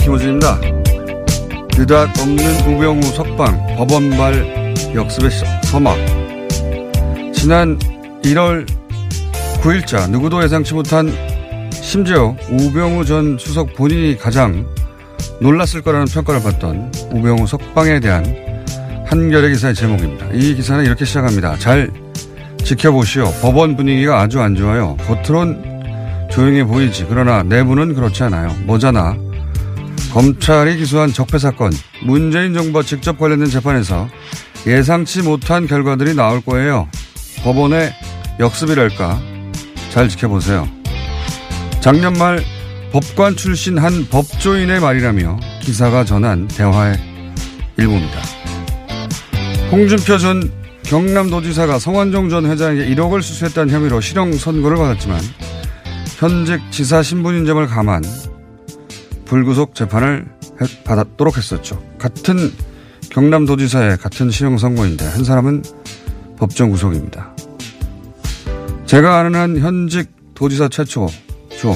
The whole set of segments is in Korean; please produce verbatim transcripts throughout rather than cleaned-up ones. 김호준입니다. 느닷없는 우병우 석방, 법원말 역습의 서막. 지난 일월 구일자 누구도 예상치 못한, 심지어 우병우 전 수석 본인이 가장 놀랐을 거라는 평가를 받던 우병우 석방에 대한 한겨레 기사의 제목입니다. 이 기사는 이렇게 시작합니다. 잘 지켜보시오. 법원 분위기가 아주 안 좋아요. 겉으론 조용해 보이지, 그러나 내부는 그렇지 않아요. 뭐잖아. 검찰이 기소한 적폐 사건, 문재인 정부와 직접 관련된 재판에서 예상치 못한 결과들이 나올 거예요. 법원의 역습이랄까. 잘 지켜보세요. 작년 말 법관 출신 한 법조인의 말이라며 기사가 전한 대화의 일부입니다. 홍준표 전 경남도지사가 성완종 전 회장에게 일억을 수수했다는 혐의로 실형 선고를 받았지만, 현직 지사 신분인 점을 감안 불구속 재판을 받도록 했었죠. 같은 경남도지사의 같은 실형 선고인데 한 사람은 법정 구속입니다. 제가 아는 한 현직 도지사 최초 조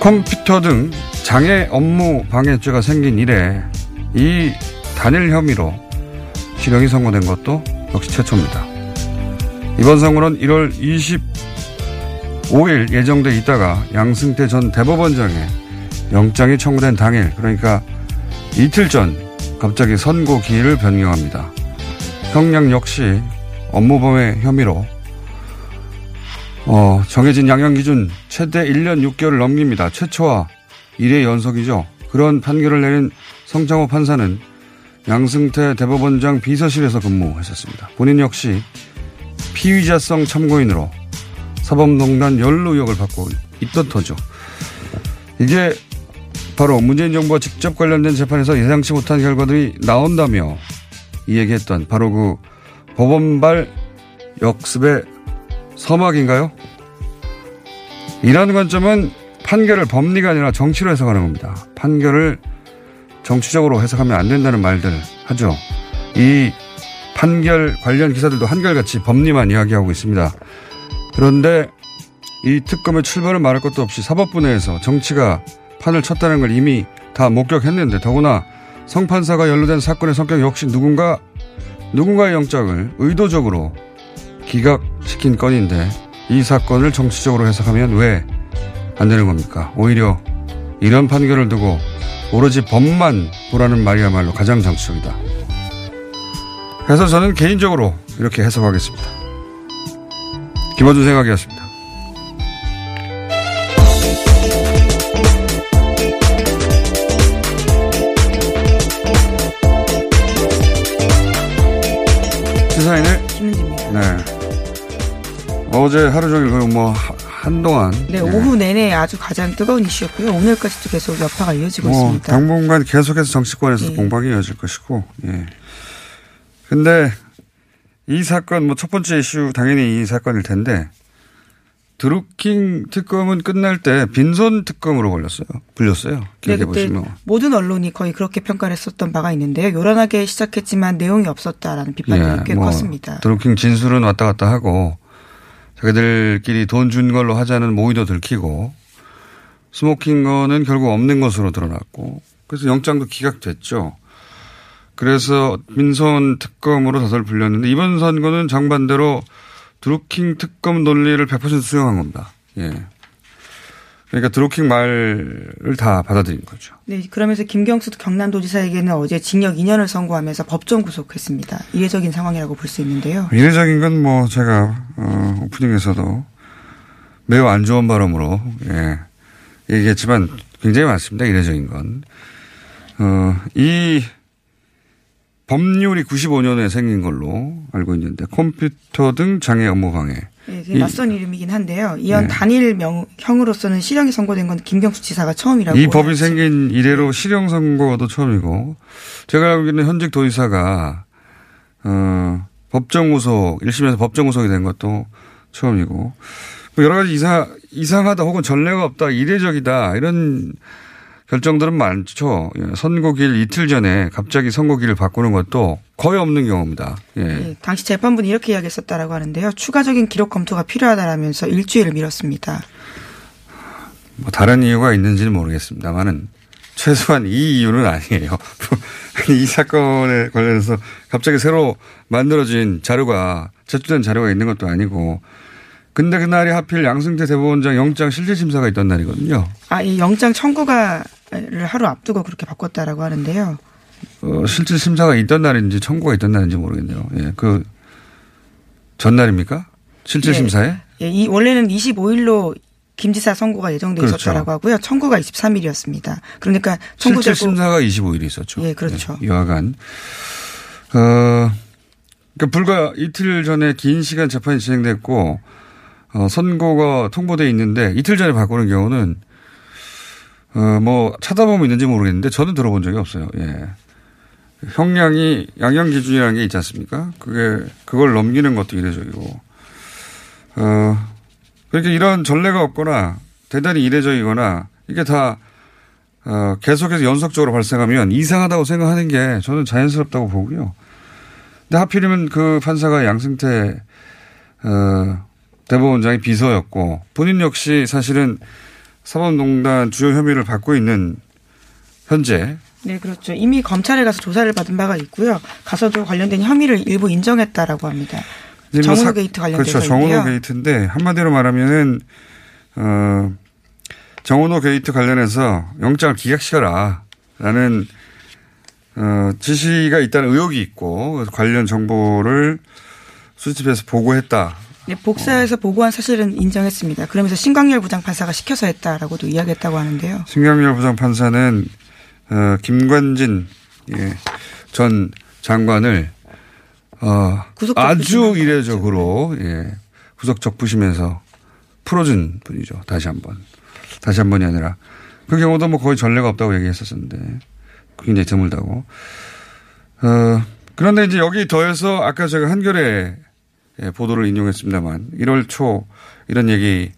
컴퓨터 등 장애 업무 방해죄가 생긴 이래 이 단일 혐의로 실형이 선고된 것도 역시 최초입니다. 이번 선고는 일월 이십오일 예정돼 있다가 양승태 전 대법원장의 영장이 청구된 당일, 그러니까 이틀 전 갑자기 선고 기일을 변경합니다. 형량 역시 업무범의 혐의로 어, 정해진 양형 기준 최대 일년 육개월을 넘깁니다. 최초와 일회 연속이죠. 그런 판결을 내린 성창호 판사는 양승태 대법원장 비서실에서 근무했었습니다. 본인 역시 피의자성 참고인으로 사법농단 연루 의혹을 받고 있던 터죠. 이게 바로 문재인 정부와 직접 관련된 재판에서 예상치 못한 결과들이 나온다며 이 얘기했던 바로 그 법원발 역습의 서막인가요? 이라는 관점은 판결을 법리가 아니라 정치로 해석하는 겁니다. 판결을 정치적으로 해석하면 안 된다는 말들 하죠. 이 판결 관련 기사들도 한결같이 법리만 이야기하고 있습니다. 그런데 이 특검의 출발을 말할 것도 없이 사법부 내에서 정치가 판을 쳤다는 걸 이미 다 목격했는데, 더구나 성판사가 연루된 사건의 성격 역시 누군가, 누군가의 영장을 의도적으로 기각시킨 건인데 이 사건을 정치적으로 해석하면 왜 안 되는 겁니까? 오히려 이런 판결을 두고 오로지 법만 보라는 말이야말로 가장 정치적이다. 그래서 저는 개인적으로 이렇게 해석하겠습니다. 김어준 생각이었습니다. 시사인을 김은지입니다. 네. 어제 하루 종일 그리고 뭐 한동안. 네, 네. 오후 내내 아주 가장 뜨거운 이슈였고요. 오늘까지도 계속 여파가 이어지고 뭐, 있습니다. 당분간 계속해서 정치권에서 네. 공방이 이어질 것이고. 예. 근데. 이 사건, 뭐, 첫 번째 이슈, 당연히 이 사건일 텐데, 드루킹 특검은 끝날 때 빈손 특검으로 걸렸어요. 불렸어요. 네, 그때 보시면. 모든 언론이 거의 그렇게 평가를 했었던 바가 있는데요. 요란하게 시작했지만 내용이 없었다라는 비판이 예, 꽤 뭐 컸습니다. 드루킹 진술은 왔다 갔다 하고, 자기들끼리 돈 준 걸로 하자는 모의도 들키고, 스모킹건은 결국 없는 것으로 드러났고 그래서 영장도 기각됐죠. 그래서 민선 특검으로 다들 불렸는데 이번 선거는 정반대로 드루킹 특검 논리를 백 퍼센트 수용한 겁니다. 예. 그러니까 드루킹 말을 다 받아들인 거죠. 네, 그러면서 김경수 경남도지사에게는 어제 징역 이 년을 선고하면서 법정 구속했습니다. 이례적인 상황이라고 볼 수 있는데요. 이례적인 건 뭐 제가 어, 오프닝에서도 매우 안 좋은 발음으로 예, 얘기했지만 굉장히 많습니다. 이례적인 건. 어, 이 법률이 구십오 년에 생긴 걸로 알고 있는데 컴퓨터 등 장애 업무 방해. 네, 낯선 이름이긴 한데요. 이런 네. 단일 명형으로서는 실형이 선고된 건 김경수 지사가 처음이라고. 이 법이 생긴 이래로 실형 선고도 처음이고 제가 알고 있는 현직 도의사가 어, 법정 구속 일 심에서 법정 구속이 된 것도 처음이고 뭐 여러 가지 이사, 이상하다 혹은 전례가 없다 이례적이다 이런 결정들은 많죠. 선고일 이틀 전에 갑자기 선고일을 바꾸는 것도 거의 없는 경우입니다. 예. 네, 당시 재판부는 이렇게 이야기했었다라고 하는데요. 추가적인 기록 검토가 필요하다라면서 일주일을 미뤘습니다. 뭐 다른 이유가 있는지는 모르겠습니다만은 최소한 이 이유는 아니에요. 이 사건에 관련해서 갑자기 새로 만들어진 자료가 제출된 자료가 있는 것도 아니고. 근데 그날이 하필 양승태 대법원장 영장 실질심사가 있던 날이거든요. 아, 이 영장 청구가를 하루 앞두고 그렇게 바꿨다라고 하는데요. 어, 실질심사가 있던 날인지 청구가 있던 날인지 모르겠네요. 예, 그 전날입니까? 실질심사에? 예, 예, 이 원래는 이십오 일로 김 지사 선고가 예정돼 그렇죠. 있었다라고 하고요. 청구가 이십삼 일이었습니다. 그러니까 청구 실질심사가 이십오 일이 있었죠. 예, 그렇죠. 예, 여하간. 어, 그러니까 불과 이틀 전에 긴 시간 재판이 진행됐고 어, 선고가 통보되어 있는데 이틀 전에 바꾸는 경우는 어, 뭐 찾아보면 있는지 모르겠는데 저는 들어본 적이 없어요. 예. 형량이 양형 기준이라는 게 있지 않습니까? 그게 그걸 넘기는 것도 이례적이고. 어, 그러니까 이런 전례가 없거나 대단히 이례적이거나 이게 다 어, 계속해서 연속적으로 발생하면 이상하다고 생각하는 게 저는 자연스럽다고 보고요. 근데 하필이면 그 판사가 양승태 어, 대법원장이 비서였고 본인 역시 사실은 사법농단 주요 혐의를 받고 있는 현재. 네, 그렇죠. 이미 검찰에 가서 조사를 받은 바가 있고요. 가서도 관련된 혐의를 일부 인정했다라고 합니다. 정운호 사, 게이트 관련돼서요. 그렇죠. 정운호 게이트인데 한마디로 말하면은 어, 정운호 게이트 관련해서 영장을 기각시켜라라는 어, 지시가 있다는 의혹이 있고 관련 정보를 수집해서 보고했다. 네, 복사해서 어. 보고한 사실은 인정했습니다. 그러면서 신광렬 부장판사가 시켜서 했다라고도 이야기했다고 하는데요. 신광렬 부장판사는 어, 김관진 예, 전 장관을 어, 아주 이례적으로 예, 구속적 부심에서 풀어준 분이죠. 다시 한 번. 다시 한 번이 아니라. 그 경우도 뭐 거의 전례가 없다고 얘기했었는데 굉장히 드물다고. 어, 그런데 이제 여기 더해서 아까 제가 한겨레 예, 보도를 인용했습니다만 일월 초 이런 얘기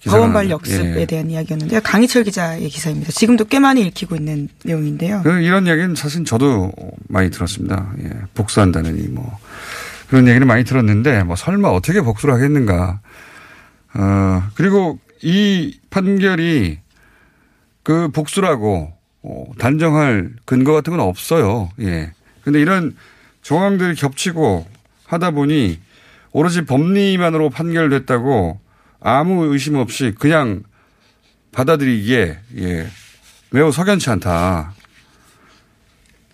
기사가 법원발 역습에 예. 대한 이야기였는데요. 강희철 기자의 기사입니다. 지금도 꽤 많이 읽히고 있는 내용인데요. 이런 얘기는 사실 저도 많이 들었습니다. 예, 복수한다느니 뭐 그런 얘기를 많이 들었는데 뭐 설마 어떻게 복수를 하겠는가. 어, 그리고 이 판결이 그 복수라고 단정할 근거 같은 건 없어요. 예. 그런데 이런 정황들이 겹치고 하다 보니 오로지 법리만으로 판결됐다고 아무 의심 없이 그냥 받아들이기에 예, 매우 석연치 않다.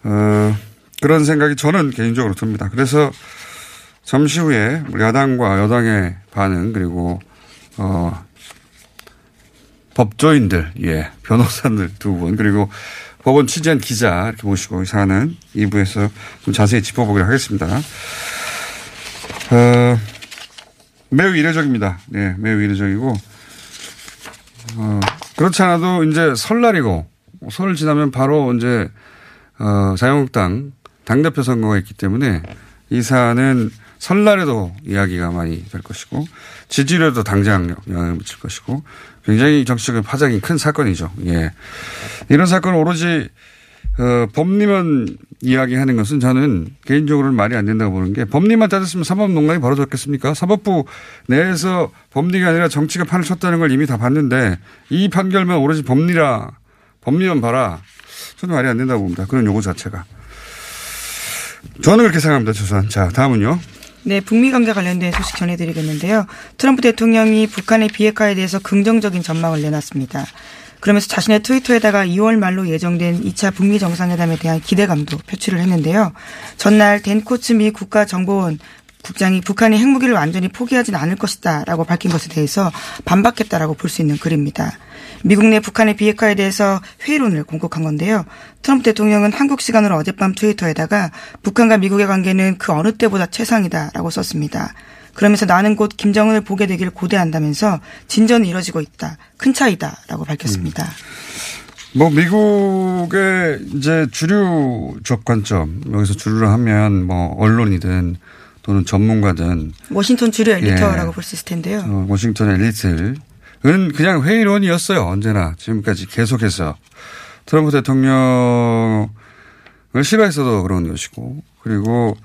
어, 그런 생각이 저는 개인적으로 듭니다. 그래서 잠시 후에 우리 야당과 여당의 반응 그리고 어, 법조인들, 예, 변호사들 두 분 그리고 법원 취재한 기자 이렇게 모시고 사는 이 부에서 좀 자세히 짚어보기로 하겠습니다. 어, 매우 이례적입니다. 네, 매우 이례적이고 어, 그렇지 않아도 이제 설날이고 설을 지나면 바로 이제 어, 자유한국당 당대표 선거가 있기 때문에 이 사안은 설날에도 이야기가 많이 될 것이고 지지율에도 당장 영향을 미칠 것이고 굉장히 정치적인 파장이 큰 사건이죠. 예, 이런 사건은 오로지 어, 법리만 이야기하는 것은 저는 개인적으로는 말이 안 된다고 보는 게, 법리만 따졌으면 사법농단이 벌어졌겠습니까? 사법부 내에서 법리가 아니라 정치가 판을 쳤다는 걸 이미 다 봤는데 이 판결만 오로지 법리라, 법리만 봐라. 저는 말이 안 된다고 봅니다. 그런 요구 자체가. 저는 그렇게 생각합니다. 조선. 자, 다음은요. 네, 북미 관계 관련된 소식 전해드리겠는데요. 트럼프 대통령이 북한의 비핵화에 대해서 긍정적인 전망을 내놨습니다. 그러면서 자신의 트위터에다가 이월 말로 예정된 이 차 북미 정상회담에 대한 기대감도 표출을 했는데요. 전날 댄코츠 미 국가정보원 국장이 북한이 핵무기를 완전히 포기하진 않을 것이다 라고 밝힌 것에 대해서 반박했다라고 볼 수 있는 글입니다. 미국 내 북한의 비핵화에 대해서 회의론을 공격한 건데요. 트럼프 대통령은 한국 시간으로 어젯밤 트위터에다가 북한과 미국의 관계는 그 어느 때보다 최상이다라고 썼습니다. 그러면서 나는 곧 김정은을 보게 되길 고대한다면서 진전이 이뤄지고 있다. 큰 차이다라고 밝혔습니다. 음. 뭐 미국의 이제 주류적 관점, 여기서 주류를 하면 뭐 언론이든 또는 전문가든, 워싱턴 주류 엘리트라고 예, 볼 수 있을 텐데요. 어, 워싱턴 엘리트는 그냥 회의론이었어요. 언제나 지금까지 계속해서 트럼프 대통령을 싫어했어도 그런 것이고, 그리고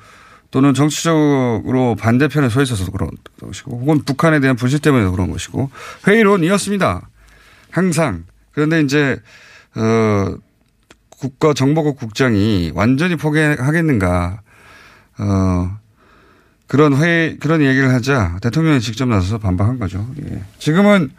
또는 정치적으로 반대편에 서 있어서도 그런 것이고, 혹은 북한에 대한 분실 때문에도 그런 것이고, 회의론이었습니다. 항상. 그런데 이제 어, 국가정보국 국장이 완전히 포기하겠는가, 어, 그런 회의, 그런 얘기를 하자 대통령이 직접 나서서 반박한 거죠. 예. 지금은,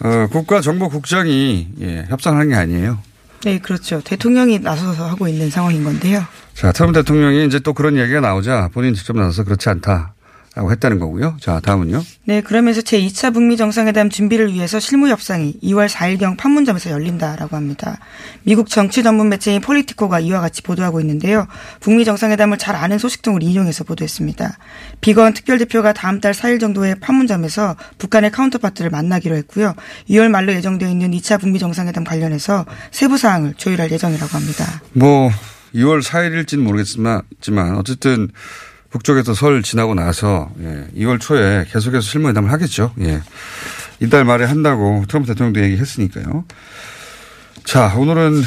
어, 국가정보국장이, 예, 협상하는 게 아니에요. 네, 그렇죠. 대통령이 나서서 하고 있는 상황인 건데요. 자, 트럼프 대통령이 이제 또 그런 얘기가 나오자 본인 직접 나서서 그렇지 않다 라고 했다는 거고요. 자, 다음은요. 네, 그러면서 제이 차 북미 정상회담 준비를 위해서 실무 협상이 이월 사일경 판문점에서 열린다라고 합니다. 미국 정치 전문 매체인 폴리티코가 이와 같이 보도하고 있는데요. 북미 정상회담을 잘 아는 소식 등을 인용해서 보도했습니다. 비건 특별대표가 다음 달 사일 정도에 판문점에서 북한의 카운터파트를 만나기로 했고요. 이월 말로 예정되어 있는 이 차 북미 정상회담 관련해서 세부 사항을 조율할 예정이라고 합니다. 뭐 이월 사일일지는 모르겠지만 어쨌든 북쪽에서 설 지나고 나서 이월 초에 계속해서 실무회담을 하겠죠. 예. 이달 말에 한다고 트럼프 대통령도 얘기했으니까요. 자, 오늘은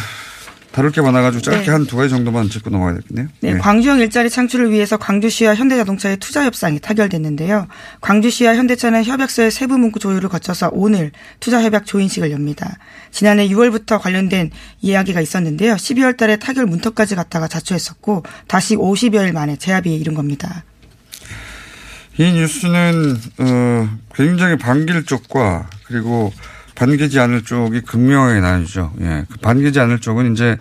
다룰 게 많아가지고 짧게 네. 한두 가지 정도만 짚고 넘어가야 되겠네요. 네, 네. 광주형 일자리 창출을 위해서 광주시와 현대자동차의 투자 협상이 타결됐는데요. 광주시와 현대차는 협약서의 세부 문구 조율을 거쳐서 오늘 투자 협약 조인식을 엽니다. 지난해 유월부터 관련된 이야기가 있었는데요. 십이월 달에 타결 문턱까지 갔다가 자초했었고 다시 오십여일 만에 재합의에 이른 겁니다. 이 뉴스는 어, 굉장히 반길 쪽과 그리고 반기지 않을 쪽이 극명하게 나뉘죠. 예. 반기지 않을 쪽은 이제,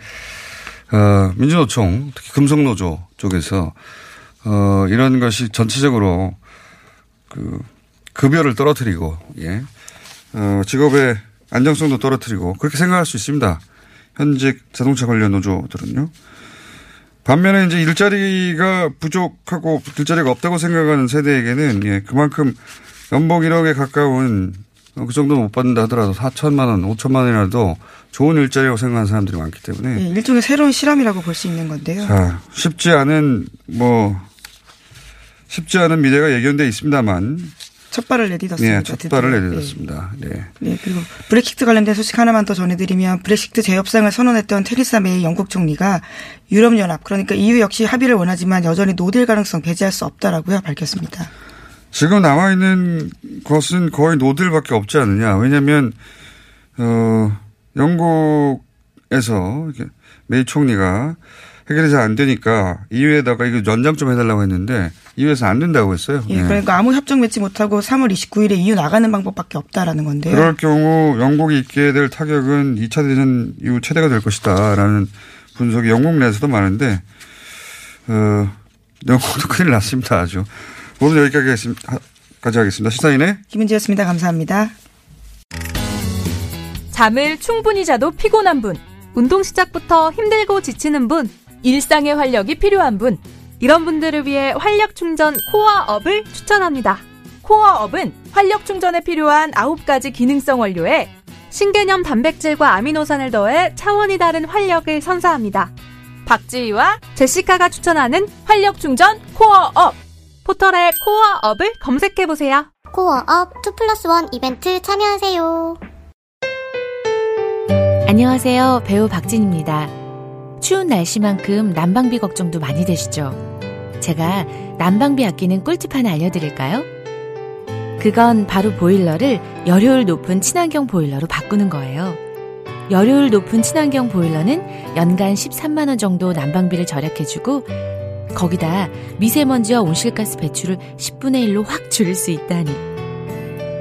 어, 민주노총, 특히 금속노조 쪽에서, 어, 이런 것이 전체적으로, 그, 급여를 떨어뜨리고, 예. 어, 직업의 안정성도 떨어뜨리고, 그렇게 생각할 수 있습니다. 현직 자동차 관련 노조들은요. 반면에 이제 일자리가 부족하고 일자리가 없다고 생각하는 세대에게는, 예, 그만큼 연봉 일억에 가까운 그 정도는 못 받는다 하더라도 사천만 원, 오천만 원이라도 좋은 일자리라고 생각하는 사람들이 많기 때문에. 네, 일종의 새로운 실험이라고 볼 수 있는 건데요. 자, 쉽지 않은, 뭐, 쉽지 않은 미래가 예견되어 있습니다만. 첫 발을 내딛었습니다. 네, 첫 발을 내딛었습니다. 네. 네. 네, 그리고 브렉시트 관련된 소식 하나만 더 전해드리면 브렉시트 재협상을 선언했던 테리사 메이 영국 총리가 유럽연합, 그러니까 이유 역시 합의를 원하지만 여전히 노딜 가능성 배제할 수 없다라고요, 밝혔습니다. 지금 남아있는 것은 거의 노딜밖에 없지 않느냐. 왜냐하면 어, 영국에서 메이 총리가 해결이 잘 안 되니까 이유에다가 이거 연장 좀 해달라고 했는데 이유에서 안 된다고 했어요. 예, 그러니까 네. 아무 협정 맺지 못하고 삼월 이십구일에 이유 나가는 방법밖에 없다라는 건데요. 그럴 경우 영국이 입게 될 타격은 이 차 대전 이후 최대가 될 것이다라는 분석이 영국 내에서도 많은데 어, 영국도 큰일 났습니다. 아주. 오늘 여기까지 하겠습니다. 시사인의 김은지였습니다. 감사합니다. 잠을 충분히 자도 피곤한 분, 운동 시작부터 힘들고 지치는 분, 일상의 활력이 필요한 분, 이런 분들을 위해 활력 충전 코어업을 추천합니다. 코어업은 활력 충전에 필요한 아홉 가지 기능성 원료에 신개념 단백질과 아미노산을 더해 차원이 다른 활력을 선사합니다. 박지희와 제시카가 추천하는 활력 충전 코어업. 포털에 코어업을 검색해보세요. 코어업 투 플러스 원 이벤트 참여하세요. 안녕하세요. 배우 박진입니다. 추운 날씨만큼 난방비 걱정도 많이 되시죠? 제가 난방비 아끼는 꿀팁 하나 알려드릴까요? 그건 바로 보일러를 열효율 높은 친환경 보일러로 바꾸는 거예요. 열효율 높은 친환경 보일러는 연간 십삼만 원 정도 난방비를 절약해주고 거기다 미세먼지와 온실가스 배출을 십분의 일로 확 줄일 수 있다니.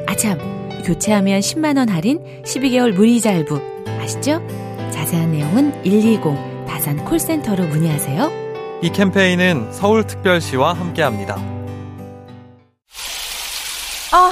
아참, 교체하면 십만 원 할인, 십이 개월 무이자 할부 아시죠? 자세한 내용은 일이공 다산 콜센터로 문의하세요. 이 캠페인은 서울특별시와 함께합니다. 아,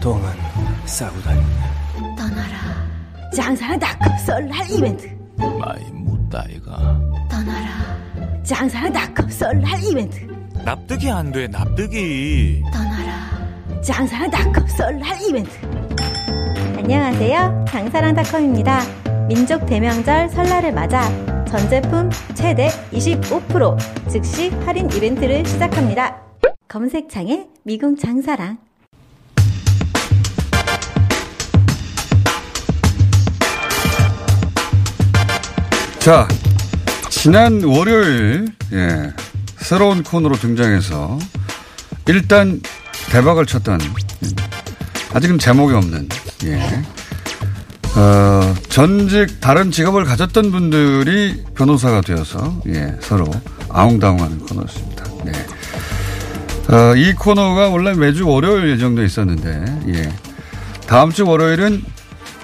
동안 싸우다니 떠나라. 장사랑닷컴 설날 이벤트. 마이 무따이가 떠나라. 장사랑닷컴 설날 이벤트. 납득이 안 돼, 납득이. 떠나라. 장사랑닷컴 설날 이벤트. 안녕하세요, 장사랑닷컴입니다. 민족 대명절 설날을 맞아 전 제품 최대 이십오 퍼센트 즉시 할인 이벤트를 시작합니다. 검색창에 미궁 장사랑. 자, 지난 월요일 예, 새로운 코너로 등장해서 일단 대박을 쳤던, 아직은 제목이 없는 예. 어, 전직 다른 직업을 가졌던 분들이 변호사가 되어서 예, 서로 아웅다웅하는 코너였습니다. 예. 어, 이 코너가 원래 매주 월요일 예정돼 있었는데 예. 다음 주 월요일은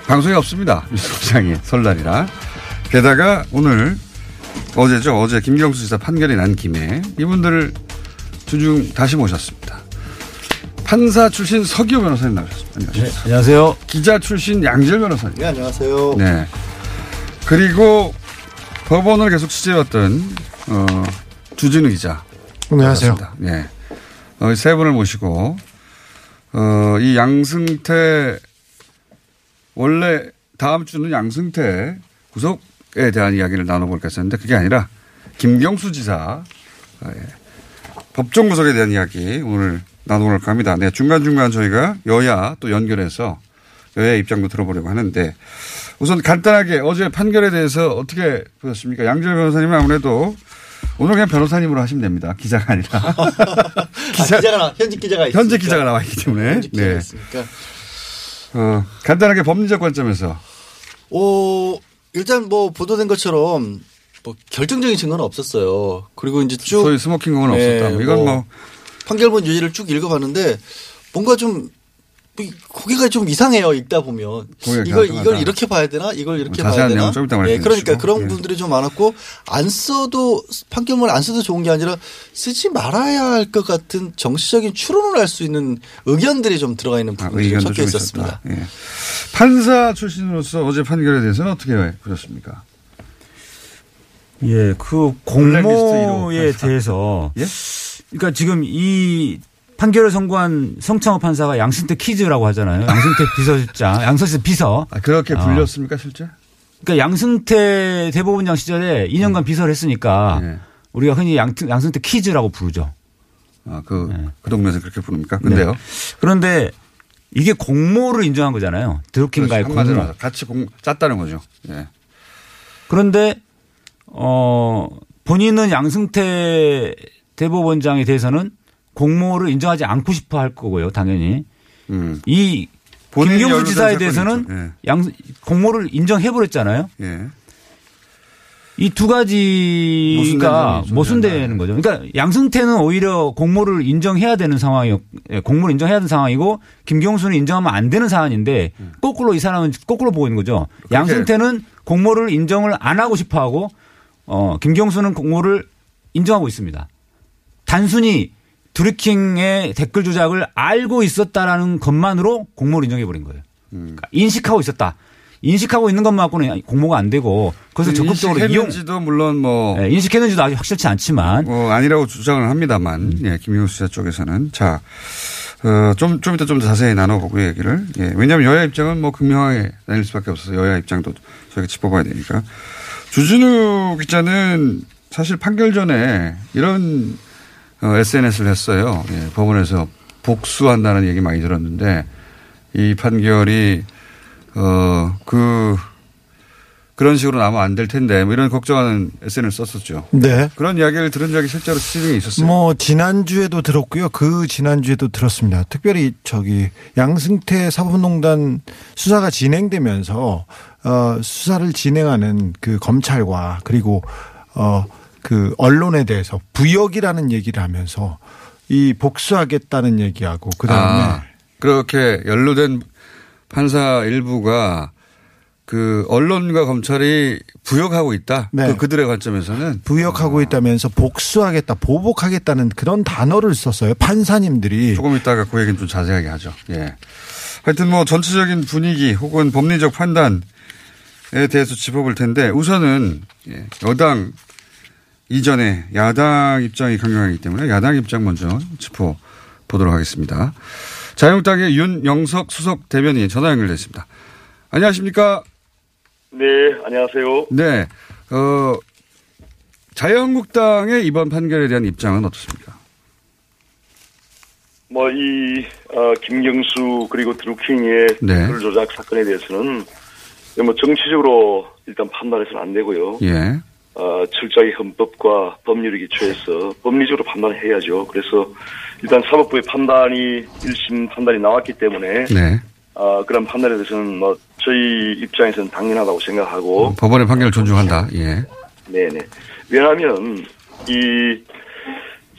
방송이 없습니다. 유소장이 설날이라. 게다가 오늘 어제죠. 어제 김경수 지사 판결이 난 김에 이분들을 주중 다시 모셨습니다. 판사 출신 서기호 변호사님 나오셨습니다. 안녕하십니까. 네, 안녕하세요. 기자 출신 양지열 변호사님. 네, 안녕하세요. 네. 그리고 법원을 계속 취재해왔던 어, 주진우 기자. 안녕하세요. 네. 어, 세 분을 모시고 어, 이 양승태, 원래 다음 주는 양승태 구속에 대한 이야기를 나눠볼까 했었는데 그게 아니라 김경수 지사 어, 예. 법정 구속에 대한 이야기 오늘 나눠볼까 합니다. 네, 중간중간 저희가 여야 또 연결해서 여야의 입장도 들어보려고 하는데, 우선 간단하게 어제 판결에 대해서 어떻게 보셨습니까? 양지열 변호사님은 아무래도 오늘 그냥 변호사님으로 하시면 됩니다. 기자가 아니라. 기자, 아, 기자가, 현직 기자가 있으니까. 현직 기자가 나와 있기 때문에. 현직 기자가 네. 있으니까. 어, 간단하게 법리적 관점에서. 오, 일단 뭐 보도된 것처럼 뭐 결정적인 증거는 없었어요. 그리고 이제 쭉. 소위 스모킹공은 네, 없었다. 이건 뭐. 뭐 판결문 유지를 쭉 읽어봤는데 뭔가 좀 고개가 좀 이상해요. 읽다 보면 이걸 이걸 이렇게 봐야 되나? 이걸 이렇게 봐야 되나? 네, 그러니까 그런 예. 분들이 좀 많았고, 안 써도 판결문 안 써도 좋은 게 아니라 쓰지 말아야 할 것 같은 정치적인 추론을 할 수 있는 의견들이 좀 들어가 있는 부분이 아, 섞여 있었습니다. 예. 판사 출신으로서 어제 판결에 대해서는 어떻게 보셨습니까? 예, 그 공모에 대해서. 예? 그러니까 지금 이 판결을 선고한 성창호 판사가 양승태 키즈라고 하잖아요. 양승태 비서실장, 양승태 비서. 아, 그렇게 불렸습니까, 어. 실제? 그러니까 양승태 대법원장 시절에 이 년간 네. 비서를 했으니까 네. 우리가 흔히 양, 양승태 키즈라고 부르죠. 아, 그, 네. 그 동네에서 그렇게 부릅니까? 근데요. 네. 그런데 이게 공모를 인정한 거잖아요. 드루킹과의 공모. 같이 공, 짰다는 거죠. 네. 그런데, 어, 본인은 양승태 대법원장에 대해서는 공모를 인정하지 않고 싶어 할 거고요, 당연히. 음. 이 김경수 지사에 대해서는 예. 양, 공모를 인정해버렸잖아요. 예. 이 두 가지가 모순되는 거죠. 그러니까 양승태는 오히려 공모를 인정해야 되는 상황이고, 공모를 인정해야 되는 상황이고, 김경수는 인정하면 안 되는 사안인데 거꾸로 이 사람은 거꾸로 보고 있는 거죠. 양승태는 공모를 인정을 안 하고 싶어 하고, 어, 김경수는 공모를 인정하고 있습니다. 단순히 드루킹의 댓글 조작을 알고 있었다라는 것만으로 공모를 인정해버린 거예요. 그러니까 인식하고 있었다. 인식하고 있는 것만으로는 공모가 안 되고 그래서 그 적극적으로 인식했는지도 이용, 물론 뭐 예, 인식했는지도 아직 확실치 않지만 어, 아니라고 주장을 합니다만 음. 예, 김경수 씨자 쪽에서는 자 좀 좀 어, 이따 좀 더 자세히 나눠보고 얘기를 예, 왜냐하면 여야 입장은 뭐 극명하게 나뉠 수밖에 없어서 여야 입장도 저희가 짚어봐야 되니까 주진우 기자는 사실 판결 전에 이런 어, 에스엔에스를 했어요. 예, 법원에서 복수한다는 얘기 많이 들었는데 이 판결이 어, 그 그런 식으로 나면 안 될 텐데 뭐 이런 걱정하는 에스엔에스 썼었죠. 네. 그런 이야기를 들은 적이 실제로 시중에 있었어요. 뭐 지난주에도 들었고요. 그 지난주에도 들었습니다. 특별히 저기 양승태 사법농단 수사가 진행되면서 어, 수사를 진행하는 그 검찰과 그리고 어, 그 언론에 대해서 부역이라는 얘기를 하면서 이 복수하겠다는 얘기하고 그다음에 아, 그렇게 연루된 판사 일부가 그 언론과 검찰이 부역하고 있다. 네. 그 그들의 관점에서는 부역하고 아. 있다면서 복수하겠다, 보복하겠다는 그런 단어를 썼어요. 판사님들이 조금 이따가 그 얘기는 좀 자세하게 하죠. 예. 하여튼 뭐 전체적인 분위기 혹은 법리적 판단에 대해서 짚어볼 텐데 우선은 여당 이전에 야당 입장이 강경하기 때문에 야당 입장 먼저 짚어보도록 하겠습니다. 자유한국당의 윤영석 수석 대변인 전화 연결됐습니다. 안녕하십니까? 네, 안녕하세요. 네, 어, 자유한국당의 이번 판결에 대한 입장은 어떻습니까? 뭐, 이, 어, 김경수 그리고 드루킹의 네. 조작 사건에 대해서는 뭐 정치적으로 일단 판단해서는 안 되고요. 예. 어, 철저히 헌법과 법률에 기초해서 법리적으로 판단해야죠. 그래서 일단 사법부의 판단이 일심 판단이 나왔기 때문에 네. 어, 그런 판단에 대해서는 뭐 저희 입장에서는 당연하다고 생각하고 음, 법원의 판결을 존중한다. 예. 네네. 왜냐하면 이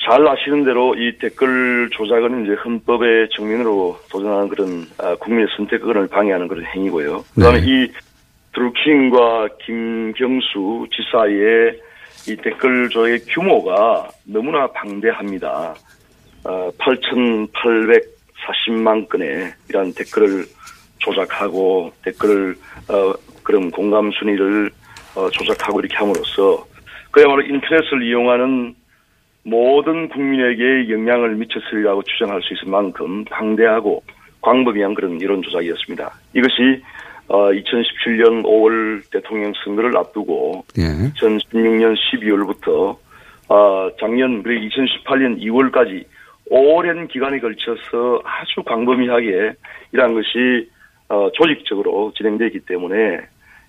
잘 아시는 대로 이 댓글 조작은 이제 헌법의 정면으로 도전하는 그런 아, 국민의 선택권을 방해하는 그런 행위고요. 그다음에 네. 이 드루킹과 김경수 지사의 이 댓글 조작의 규모가 너무나 방대합니다. 팔천팔백사십만 건의 이런 댓글을 조작하고 댓글을 어, 그런 공감 순위를 어, 조작하고 이렇게 함으로써 그야말로 인터넷을 이용하는 모든 국민에게 영향을 미쳤으리라고 주장할 수 있을 만큼 방대하고 광범위한 그런 이런 조작이었습니다. 이것이 어, 이천십칠 년 오월 대통령 선거를 앞두고 예. 이천십육 년 십이월부터 어, 작년 그리고 이천십팔 년 이월까지 오랜 기간에 걸쳐서 아주 광범위하게 이러한 것이 어, 조직적으로 진행되기 때문에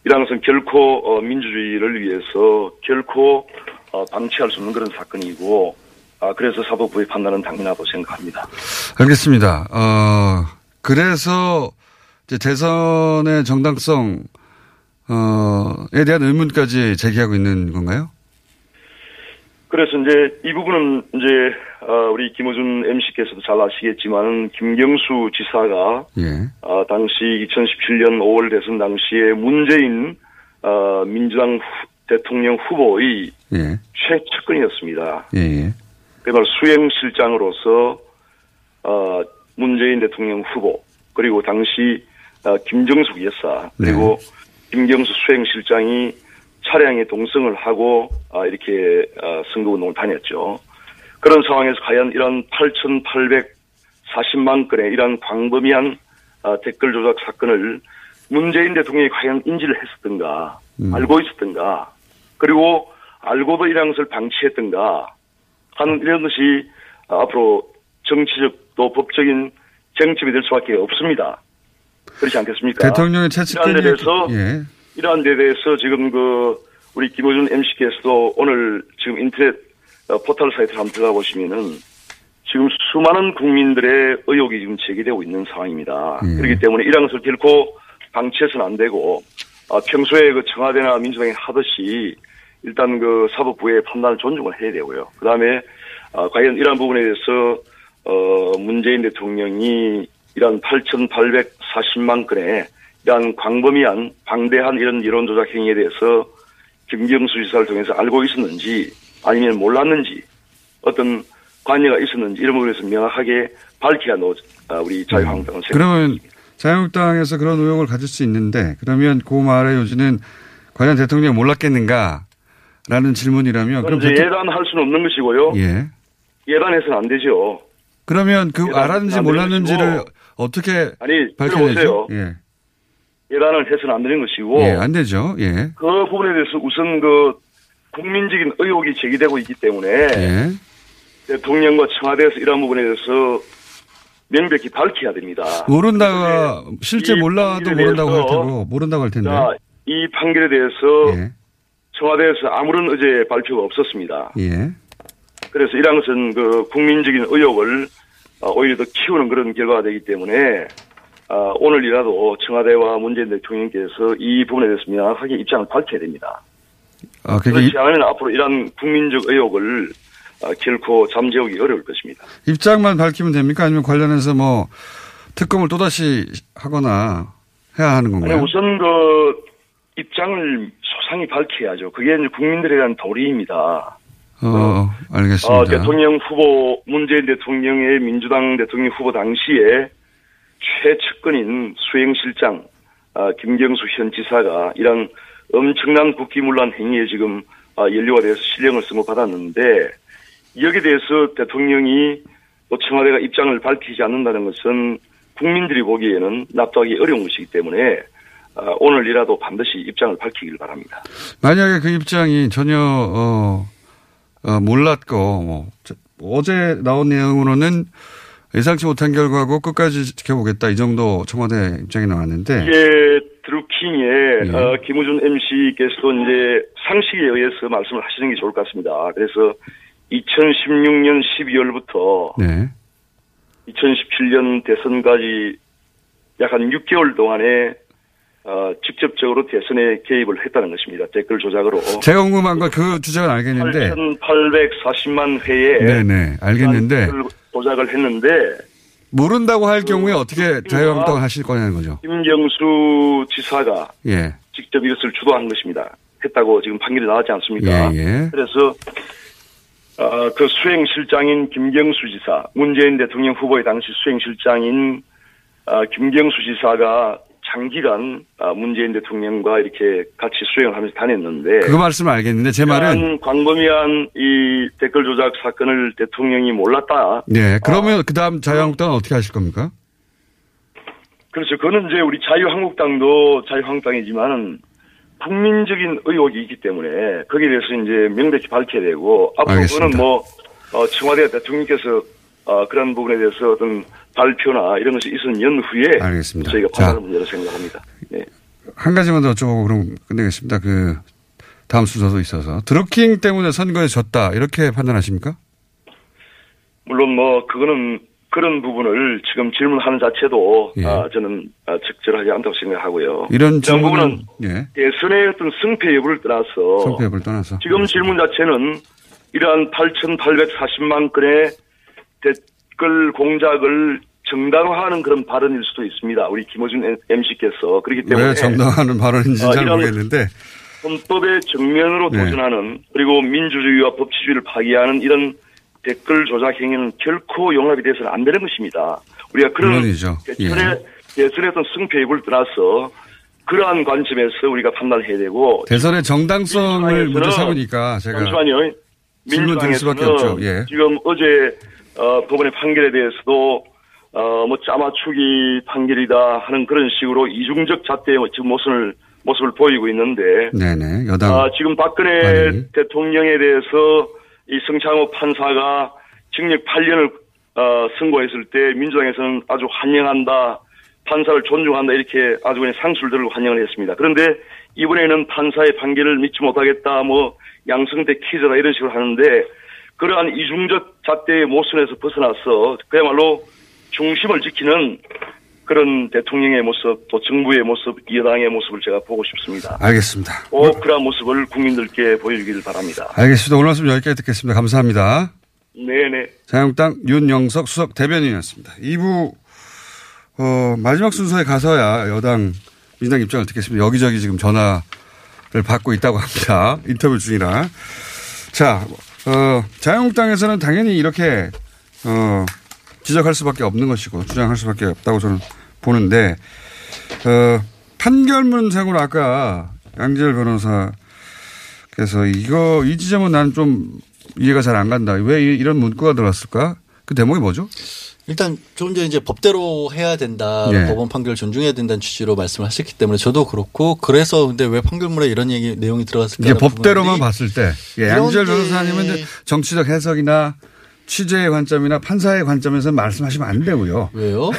이러한 것은 결코 어, 민주주의를 위해서 결코 어, 방치할 수 없는 그런 사건이고 아, 그래서 사법부의 판단은 당연하다고 생각합니다. 알겠습니다. 어, 그래서 이제 대선의 정당성에 대한 의문까지 제기하고 있는 건가요? 그래서 이제 이 부분은 이제 우리 김어준 엠씨께서도 잘 아시겠지만은 김경수 지사가 예. 당시 이천십칠 년 오월 대선 당시에 문재인 민주당 대통령 후보의 예. 최측근이었습니다. 예. 그야말로 수행실장으로서 문재인 대통령 후보 그리고 당시 김정숙 여사 그리고 네. 김경수 수행실장이 차량에 동승을 하고 이렇게 선거운동을 다녔죠. 그런 상황에서 과연 이런 팔천팔백사십만 건의 이런 광범위한 댓글 조작 사건을 문재인 대통령이 과연 인지를 했었던가 음. 알고 있었던가 그리고 알고도 이런 것을 방치했던가 하는 이런 것이 앞으로 정치적 또 법적인 쟁점이 될 수밖에 없습니다. 그렇지 않겠습니까? 대통령의 채찍에 대해서 예. 이러한 데 대해서 지금 그 우리 김호준 엠씨께서도 오늘 지금 인터넷 포털 사이트를 한번 들어가 보시면은 지금 수많은 국민들의 의혹이 지금 제기되고 있는 상황입니다. 예. 그렇기 때문에 이런 것을 결코 방치해서는 안 되고 평소에 그 청와대나 민주당이 하듯이 일단 그 사법부의 판단을 존중을 해야 되고요. 그다음에 과연 이러한 부분에 대해서 어, 문재인 대통령이 이런 팔천팔백사십만 건의 이런 광범위한 방대한 이런 이론 조작 행위에 대해서 김경수 지사를 통해서 알고 있었는지 아니면 몰랐는지 어떤 관여가 있었는지 이런 부분에서 명확하게 밝혀야 우리 자유한국당은 생각합니다. 그러면 자유한국당에서 그런 의혹을 가질 수 있는데 그러면 그 말의 요지는 과연 대통령이 몰랐겠는가라는 질문이라면. 그럼 이제 대통... 예단할 수는 없는 것이고요. 예. 예단해서는 안 되죠. 그러면 그 알았는지 몰랐는지를 어떻게 아니, 밝혀내죠? 예. 예단을 해서는 안 되는 것이고. 예, 안 되죠. 예. 그 부분에 대해서 우선 그 국민적인 의혹이 제기되고 있기 때문에 예. 대통령과 청와대에서 이런 부분에 대해서 명백히 밝혀야 됩니다. 모른다가 실제 몰라도 모른다고 할 테고 모른다고 할 텐데. 자, 이 판결에 대해서 예. 청와대에서 아무런 어제 발표가 없었습니다. 예. 그래서 이런 것은 그 국민적인 의혹을 오히려 더 키우는 그런 결과가 되기 때문에 오늘이라도 청와대와 문재인 대통령께서 이 부분에 대해서 명확하게 입장을 밝혀야 됩니다. 아, 그렇지 않으면 앞으로 이런 국민적 의혹을 결코 잠재우기 어려울 것입니다. 입장만 밝히면 됩니까? 아니면 관련해서 뭐 특검을 또다시 하거나 해야 하는 건가요? 아니, 우선 그 입장을 소상히 밝혀야죠. 그게 이제 국민들에 대한 도리입니다. 어, 알겠습니다. 어, 대통령 후보, 문재인 대통령의 민주당 대통령 후보 당시에 최측근인 수행실장, 어, 김경수 현 지사가 이런 엄청난 국기문란 행위에 지금 어, 연루가 돼서 실형을 선고받았는데 여기에 대해서 대통령이 또 청와대가 입장을 밝히지 않는다는 것은 국민들이 보기에는 납득하기 어려운 것이기 때문에 어, 오늘이라도 반드시 입장을 밝히길 바랍니다. 만약에 그 입장이 전혀... 어... 어, 몰랐고 뭐, 저, 어제 나온 내용으로는 예상치 못한 결과고 끝까지 지켜보겠다 이 정도 청와대 입장이 나왔는데 이게 드루킹의 예. 어, 김우준 엠씨께서도 이제 상식에 의해서 말씀을 하시는 게 좋을 것 같습니다. 그래서 이천십육년 십이월부터 네. 이천십칠년 대선까지 약 한 육개월 동안에 어, 직접적으로 대선에 개입을 했다는 것입니다. 댓글 조작으로. 제가 궁금한 건 그 주장은 알겠는데. 팔천팔백사십만 회에. 네네, 알겠는데. 댓글 조작을 했는데. 모른다고 할 그 경우에 어떻게 자유한국당을 하실 거냐는 거죠. 김경수 지사가. 예. 직접 이것을 주도한 것입니다. 했다고 지금 판결이 나왔지 않습니까? 예, 예. 그래서, 어, 그 수행실장인 김경수 지사, 문재인 대통령 후보의 당시 수행실장인, 어, 김경수 지사가 장기간 문재인 대통령과 이렇게 같이 수행을 하면서 다녔는데 그 말씀을 알겠는데 제 말은 광범위한 이 댓글 조작 사건을 대통령이 몰랐다. 네, 그러면 어. 그다음 자유한국당은 어떻게 하실 겁니까? 그렇죠. 그거는 이제 우리 자유한국당도 자유한국당이지만 국민적인 의혹이 있기 때문에 거기에 대해서 이제 명백히 밝혀야 되고 앞으로 그거는 뭐 청와대 대통령께서 어, 그런 부분에 대해서 어떤 발표나 이런 것이 있은 연후에. 알겠습니다. 저희가 판단하는 문제로 생각합니다. 네. 한 가지만 더 여쭤보고 그럼 끝내겠습니다. 그, 다음 순서도 있어서. 드루킹 때문에 선거에 졌다. 이렇게 판단하십니까? 물론 뭐, 그거는 그런 부분을 지금 질문하는 자체도 예. 아, 저는 적절하지 않다고 생각하고요. 이런 질문은. 예. 대선의 어떤 승패 여부를 떠나서. 승패 여부를 떠나서. 지금 질문 자체는 이러한 팔천팔백사십만 건의 댓글 공작을 정당화하는 그런 발언일 수도 있습니다. 우리 김호준 엠씨께서. 그렇기 때문에. 왜 정당화하는 발언인지 어, 잘 모르겠는데. 헌법의 정면으로 네. 도전하는 그리고 민주주의와 법치주의를 파괴하는 이런 댓글 조작 행위는 결코 용납이 돼서는 안 되는 것입니다. 우리가 그런 대선의, 예. 대선의 어떤 승패 입을 떠나서 그러한 관점에서 우리가 판단해야 되고. 대선의 정당성을 문제 삼으니까 제가. 잠시만요. 질문 드릴 수밖에 없죠. 예. 지금 어제 어, 법원의 판결에 대해서도, 어, 뭐, 짜맞추기 판결이다 하는 그런 식으로 이중적 잣대의 지금 모습을, 모습을 보이고 있는데. 네네, 여당. 아, 지금 박근혜 아니. 대통령에 대해서 이 성창호 판사가 징역 팔 년을, 어, 선고했을 때 민주당에서는 아주 환영한다, 판사를 존중한다, 이렇게 아주 그냥 상수를 들고 환영을 했습니다. 그런데 이번에는 판사의 판결을 믿지 못하겠다, 뭐, 양승태 키즈다, 이런 식으로 하는데, 그러한 이중적 잣대의 모순에서 벗어나서 그야말로 중심을 지키는 그런 대통령의 모습, 또 정부의 모습, 여당의 모습을 제가 보고 싶습니다. 알겠습니다. 꼭 그러한 모습을 국민들께 보여주길 바랍니다. 알겠습니다. 오늘 말씀 여기까지 듣겠습니다. 감사합니다. 네네. 자유한국당 윤영석 수석 대변인이었습니다. 이 부 어, 마지막 순서에 가서야 여당, 민주당 입장을 듣겠습니다. 여기저기 지금 전화를 받고 있다고 합니다. 인터뷰 중이라. 자. 어, 자유한국당에서는 당연히 이렇게 어, 지적할 수밖에 없는 것이고 주장할 수밖에 없다고 저는 보는데 어, 판결문상으로 아까 양지열 변호사께서 이거 이 지점은 난 좀 이해가 잘 안 간다. 왜 이런 문구가 들어왔을까? 그 대목이 뭐죠? 일단 조금 전에 이제 법대로 해야 된다. 예. 법원 판결 존중해야 된다는 취지로 말씀을 하셨기 때문에 저도 그렇고 그래서 근데 왜 판결문에 이런 얘기 내용이 들어갔을까? 이게 법대로만 봤을 때 예, 양지열 변호사님은 이제 정치적 해석이나 취재의 관점이나 판사의 관점에서 말씀하시면 안 되고요. 왜요?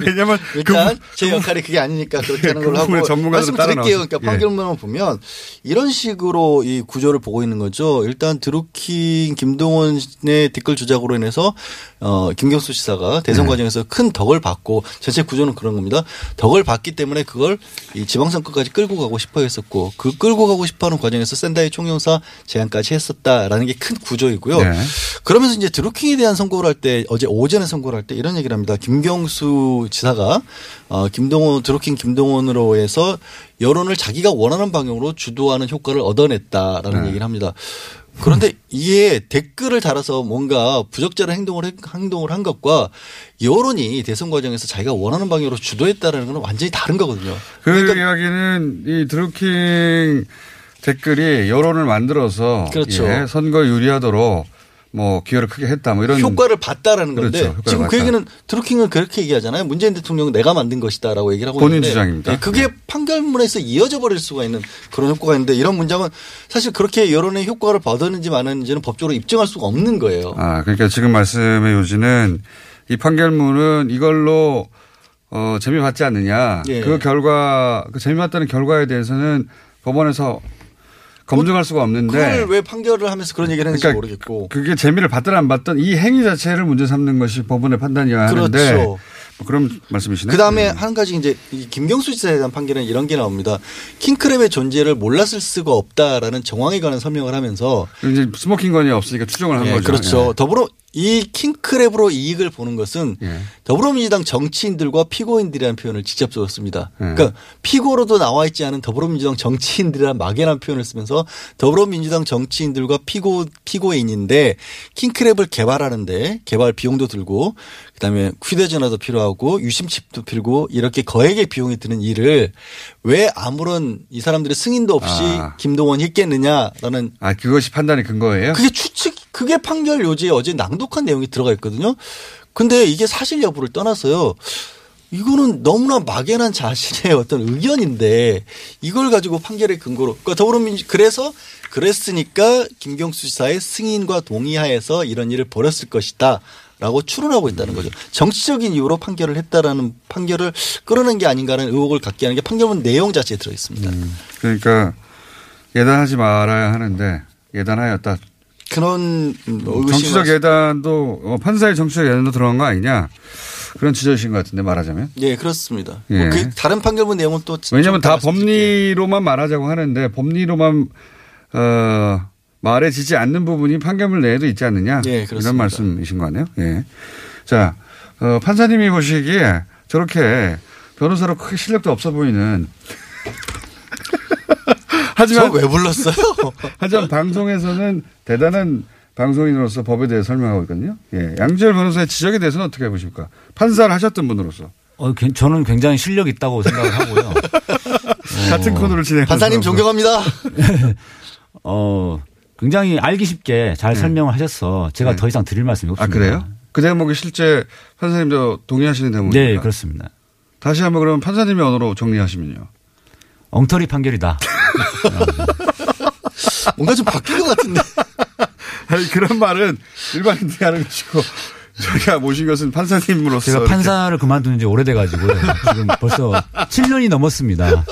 왜냐면 일단 그, 제 역할이 그게 아니니까 그렇게 하는 걸 그 하고 말씀드릴게요. 그러니까 판결문만 예. 보면 이런 식으로 이 구조를 보고 있는 거죠. 일단 드루킹 김동원의 댓글 조작으로 인해서 어, 김경수 지사가 대선 네. 과정에서 큰 덕을 받고 전체 구조는 그런 겁니다. 덕을 받기 때문에 그걸 이 지방선거까지 끌고 가고 싶어 했었고 그 끌고 가고 싶어하는 과정에서 샌다이 총영사 제안까지 했었다라는 게 큰 구조이고요. 네. 그러면서 이제 드루킹에 대한 선고를 할 때 어제 오전에 선고를 할 때 이런 얘기를 합니다. 김경수 지사가 어, 김동원 드루킹 김동원으로 해서 여론을 자기가 원하는 방향으로 주도하는 효과를 얻어냈다라는 네. 얘기를 합니다. 그런데 이에 댓글을 달아서 뭔가 부적절한 행동을 행동을 한 것과 여론이 대선 과정에서 자기가 원하는 방향으로 주도했다라는 건 완전히 다른 거거든요. 그 그러니까 이야기는 이 드루킹 댓글이 여론을 만들어서 그렇죠. 예, 선거에 유리하도록. 뭐 기여를 크게 했다 뭐 이런 효과를 봤다라는 건데 그렇죠. 지금 봤다. 그 얘기는 드루킹은 그렇게 얘기하잖아요. 문재인 대통령은 내가 만든 것이다라고 얘기를 하고 본인 있는데 본인 주장입니다. 그게 네. 판결문에서 이어져 버릴 수가 있는 그런 효과가 있는데 이런 문장은 사실 그렇게 여론의 효과를 받았는지 마는지는 법적으로 입증할 수가 없는 거예요. 아 그러니까 지금 말씀의 요지는 이 판결문은 이걸로 어, 재미봤지 않느냐. 예. 그 결과 그 재미봤다는 결과에 대해서는 법원에서 검증할 수가 없는데. 그걸 왜 판결을 하면서 그런 얘기를 했는지 그러니까 모르겠고. 그게 재미를 봤든 안 봤든 이 행위 자체를 문제 삼는 것이 법원의 판단이어야 하는데. 그렇죠. 뭐 그런 말씀이시네요. 그다음에 네. 한 가지 이제 이 김경수 지사에 대한 판결은 이런 게 나옵니다. 킹크랩의 존재를 몰랐을 수가 없다라는 정황에 관한 설명을 하면서. 이제 스모킹건이 없으니까 추정을 한 예, 거죠. 그렇죠. 예. 더불어 이 킹크랩으로 이익을 보는 것은 예. 더불어민주당 정치인들과 피고인들이라는 표현을 직접 썼습니다. 예. 그러니까 피고로도 나와 있지 않은 더불어민주당 정치인들이라는 막연한 표현을 쓰면서 더불어민주당 정치인들과 피고, 피고인인데 킹크랩을 개발하는데 개발 비용도 들고 그다음에 휴대전화도 필요하고 유심칩도 필고 이렇게 거액의 비용이 드는 일을 왜 아무런 이 사람들의 승인도 없이 아. 김동원이 했겠느냐라는. 아 그것이 판단의 근거예요? 그게 추측 그게 판결 요지에 어제 낭독한 내용이 들어가 있거든요. 근데 이게 사실 여부를 떠나서요. 이거는 너무나 막연한 자신의 어떤 의견인데 이걸 가지고 판결의 근거로. 그러니까 더불어민주 그래서 그랬으니까 김경수 지사의 승인과 동의하에서 이런 일을 벌였을 것이다. 라고 추론하고 있다는 거죠. 정치적인 이유로 판결을 했다라는 판결을 끌어낸 게 아닌가라는 의혹을 갖게 하는 게 판결문 내용 자체에 들어 있습니다. 음, 그러니까 예단하지 말아야 하는데 예단하였다. 그런 의심을 정치적 예단도 판사의 정치적 예단도 들어간 거 아니냐. 그런 지적이신 것 같은데 말하자면. 예, 그렇습니다. 예. 뭐 그 다른 판결문 내용은 또. 왜냐하면 다 법리로만 말하자고 하는데 법리로만. 어. 말해지지 않는 부분이 판결문 내에도 있지 않느냐. 네, 그렇습니다. 이런 말씀이신 거 아니에요? 예. 자, 어, 판사님이 보시기에 저렇게 변호사로 크게 실력도 없어 보이는. 하지만. 저 왜 불렀어요? 하지만 방송에서는 대단한 방송인으로서 법에 대해 설명하고 있거든요. 예. 양지열 변호사의 지적에 대해서는 어떻게 보십니까? 판사를 하셨던 분으로서. 어, 저는 굉장히 실력 있다고 생각을 하고요. 어. 같은 코너를 진행하는 판사님 존경합니다. 어. 굉장히 알기 쉽게 잘 네. 설명을 하셔서 제가 네. 더 이상 드릴 말씀이 없습니다. 아, 그래요? 그 대목이 실제 판사님도 동의하시는 대목입니까? 네, 그렇습니다. 다시 한번 그러면 판사님의 언어로 정리하시면요. 엉터리 판결이다. 뭔가 좀 바뀐 것 같은데. 아니, 그런 말은 일반인들이 하는 것이고 저희가 모신 것은 판사님으로서. 제가 판사를 이렇게. 그만둔 지 오래돼가지고요. 지금 벌써 칠 년이 넘었습니다.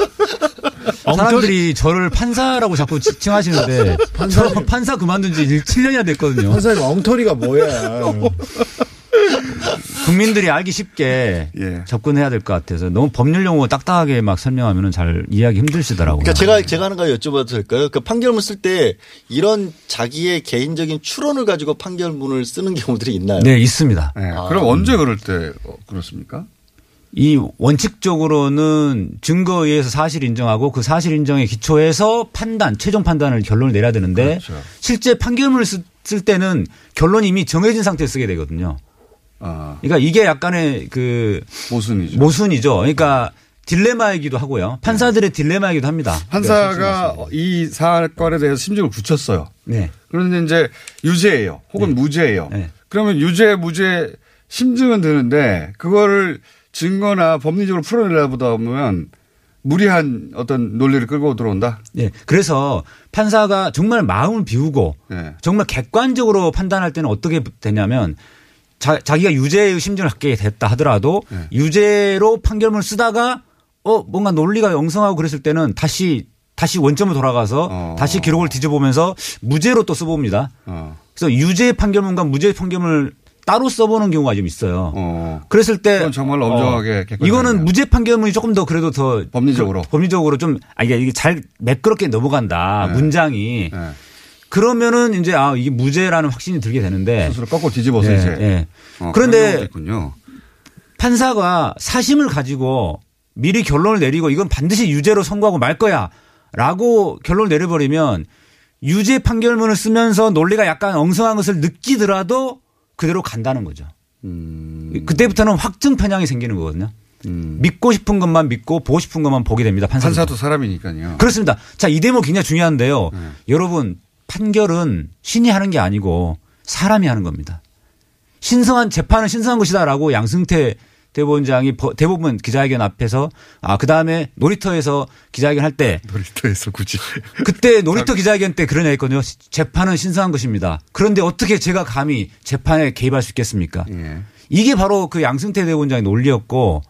사람들이 저를 판사라고 자꾸 지칭하시는데 판사 판사 그만둔 지 칠 년이나 됐거든요. 판사님 엉터리가 뭐야. 국민들이 알기 쉽게 예. 접근해야 될 것 같아서 너무 법률 용어 딱딱하게 막 설명하면 잘 이해하기 힘드시더라고요. 그러니까 제가 제가 하는 거 여쭤봐도 될까요? 그러니까 판결문 쓸 때 이런 자기의 개인적인 추론을 가지고 판결문을 쓰는 경우들이 있나요? 네, 있습니다. 네. 아. 그럼 언제 그럴 때 그렇습니까? 이 원칙적으로는 증거에 의해서 사실 인정하고 그 사실 인정의 기초에서 판단, 최종 판단을 결론을 내려야 되는데 그렇죠. 실제 판결문을 쓸 때는 결론이 이미 정해진 상태에 쓰게 되거든요. 아. 그러니까 이게 약간의 그 모순이죠. 모순이죠. 그러니까 딜레마이기도 하고요. 판사들의 네. 딜레마이기도 합니다. 판사가 이 사건에 대해서 심증을 붙였어요. 네. 그런데 이제 유죄예요. 혹은 네. 무죄예요. 네. 그러면 유죄, 무죄 심증은 드는데 그거를 증거나 법리적으로 풀어내려다 보면 무리한 어떤 논리를 끌고 들어온다. 예. 그래서 판사가 정말 마음을 비우고 예. 정말 객관적으로 판단할 때는 어떻게 되냐면 자, 자기가 유죄의 심증을 갖게 됐다 하더라도 예. 유죄로 판결문을 쓰다가 어 뭔가 논리가 엉성하고 그랬을 때는 다시 다시 원점으로 돌아가서 어. 다시 기록을 뒤져보면서 무죄로 또 써봅니다. 어. 그래서 유죄 판결문과 무죄 판결문을 따로 써보는 경우가 좀 있어요. 어, 그랬을 때 그건 정말 엄정하게 어, 이거는 무죄 판결문이 조금 더 그래도 더 법리적으로 그, 법리적으로 좀 아 이게 잘 매끄럽게 넘어간다 네. 문장이 네. 그러면은 이제 아 이게 무죄라는 확신이 들게 되는데 스스로 꺾고 뒤집어서 네, 이제 네. 어, 그런데 판사가 사심을 가지고 미리 결론을 내리고 이건 반드시 유죄로 선고하고 말 거야라고 결론을 내려버리면 유죄 판결문을 쓰면서 논리가 약간 엉성한 것을 느끼더라도 그대로 간다는 거죠. 음. 그때부터는 확증 편향이 생기는 거거든요. 음. 믿고 싶은 것만 믿고 보고 싶은 것만 보게 됩니다. 판사도, 판사도 사람이니까요. 그렇습니다. 자, 이 대목 굉장히 중요한데요. 네. 여러분 판결은 신이 하는 게 아니고 사람이 하는 겁니다. 신성한 재판은 신성한 것이다라고 양승태 대법원장이 대법원 기자회견 앞에서 아 그다음에 놀이터에서 기자회견 할 때 놀이터에서 굳이 그때 놀이터 기자회견 때 그런 얘기 했거든요. 재판은 신성한 것입니다. 그런데 어떻게 제가 감히 재판에 개입할 수 있겠습니까? 예. 이게 바로 그 양승태 대법원장의 논리였고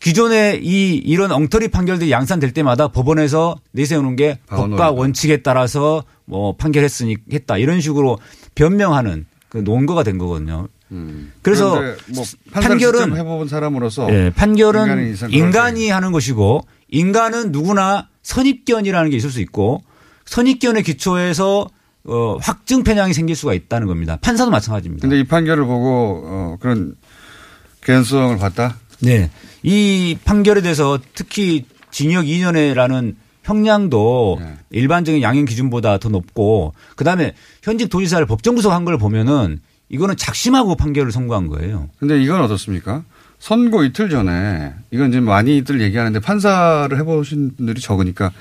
기존에 이 이런 엉터리 판결들이 양산될 때마다 법원에서 내세우는 게 법과 원칙에 따라서 뭐 판결했으니 했다 이런 식으로 변명하는 그 논거가 된 거거든요. 음. 그래서 뭐 판결은 해본 사람으로서 예, 판결은 인간이 하는 것이고 인간은 누구나 선입견이라는 게 있을 수 있고 선입견의 기초에서 어, 확증 편향이 생길 수가 있다는 겁니다. 판사도 마찬가지입니다. 그런데 이 판결을 보고 어, 그런 개연성을 봤다? 네. 이 판결에 대해서 특히 징역 이 년이라는 형량도 네. 일반적인 양형 기준보다 더 높고 그다음에 현직 도지사를 법정구속한 걸 보면은 이거는 작심하고 판결을 선고한 거예요. 그런데 이건 어떻습니까? 선고 이틀 전에 이건 지금 많이들 얘기하는데 판사를 해보신 분들이 적으니까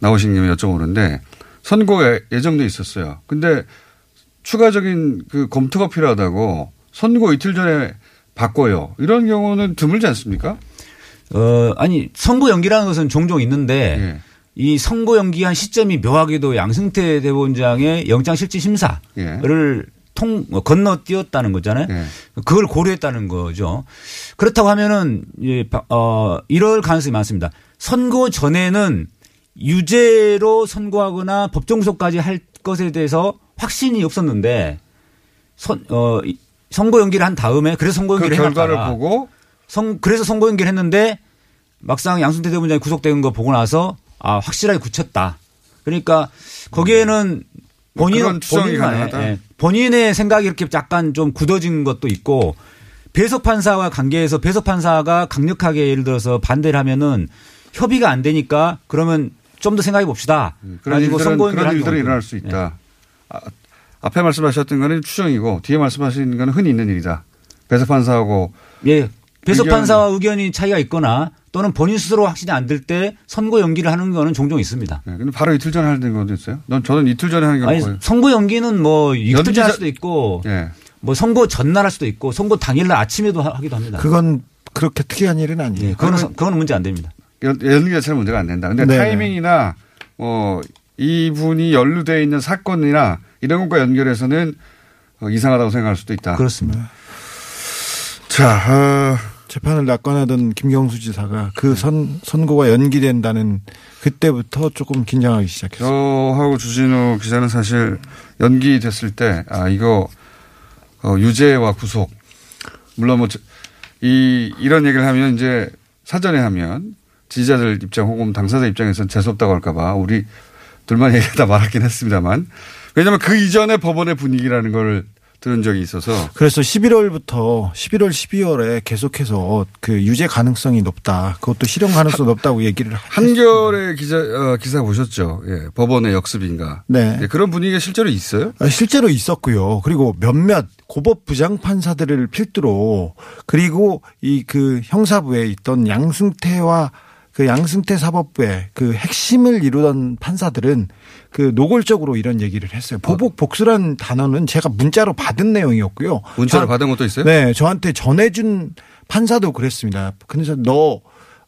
나오신 김에 여쭤보는데 선고 예정돼 있었어요. 그런데 추가적인 그 검토가 필요하다고 선고 이틀 전에 바꿔요. 이런 경우는 드물지 않습니까? 어 아니 선고 연기라는 것은 종종 있는데 예. 이 선고 연기한 시점이 묘하게도 양승태 대법원장의 영장실질심사를 예. 통 건너뛰었다는 거잖아요. 네. 그걸 고려했다는 거죠. 그렇다고 하면은 어 이럴 가능성이 많습니다. 선고 전에는 유죄로 선고하거나 법정구속까지 할 것에 대해서 확신이 없었는데 선, 어, 선고 연기를 한 다음에 그래서 선고 연기를 그 결과를 해놨다가 보고 선, 그래서 선고 연기를 했는데 막상 양승태 대법원장이 구속된 거 보고 나서 아 확실하게 굳혔다. 그러니까 거기에는 음. 본인, 추정이 가능하다. 예, 본인의 생각이 이렇게 약간 좀 굳어진 것도 있고 배석 판사와 관계에서 배석 판사가 강력하게 예를 들어서 반대를 하면은 협의가 안 되니까 그러면 좀 더 생각해 봅시다. 음, 그런 일들은, 그런 일들은 일어날 수 있다. 예. 아, 앞에 말씀하셨던 거는 추정이고 뒤에 말씀하신 거는 흔히 있는 일이다. 배석 판사하고. 예. 배석 의견. 판사와 의견이 차이가 있거나 또는 본인 스스로 확신이 안 들 때 선고 연기를 하는 거는 종종 있습니다. 네, 근데 바로 이틀 전에 하는 것도 있어요? 넌 저는 이틀 전에 하는 경우가 있어요. 선고 연기는 뭐 이틀 전에 할 수도 있고 네. 뭐 선고 전날 할 수도 있고 선고 당일날 아침에도 하기도 합니다. 그건 그렇게 특이한 일은 아니에요. 네, 그건, 그건 문제 안 됩니다. 연기 자체는 문제가 안 된다. 근데 네. 타이밍이나 어, 이분이 연루되어 있는 사건이나 이런 것과 연결해서는 어, 이상하다고 생각할 수도 있다. 그렇습니다. 자, 어. 재판을 낙관하던 김경수 지사가 그 선, 선고가 연기된다는 그때부터 조금 긴장하기 시작했어요. 저하고 주진우 기자는 사실 연기됐을 때, 아, 이거, 어, 유죄와 구속. 물론 뭐, 이, 이런 얘기를 하면 이제 사전에 하면 지지자들 입장 혹은 당사자 입장에서는 재수없다고 할까봐 우리 둘만 얘기하다 말았긴 했습니다만. 왜냐하면 그 이전에 법원의 분위기라는 걸 들은 적이 있어서. 그래서 십일월부터 십일월, 십이월에 계속해서 그 유죄 가능성이 높다. 그것도 실형 가능성이 높다고 얘기를 한겨레 기자 어, 기사 보셨죠? 예, 법원의 역습인가. 네. 예, 그런 분위기가 실제로 있어요? 실제로 있었고요. 그리고 몇몇 고법 부장 판사들을 필두로 그리고 이 그 형사부에 있던 양승태와 그 양승태 사법부의 그 핵심을 이루던 판사들은 그 노골적으로 이런 얘기를 했어요. 보복 복수란 단어는 제가 문자로 받은 내용이었고요. 문자로 저, 받은 것도 있어요? 네, 저한테 전해준 판사도 그랬습니다. 그래서 너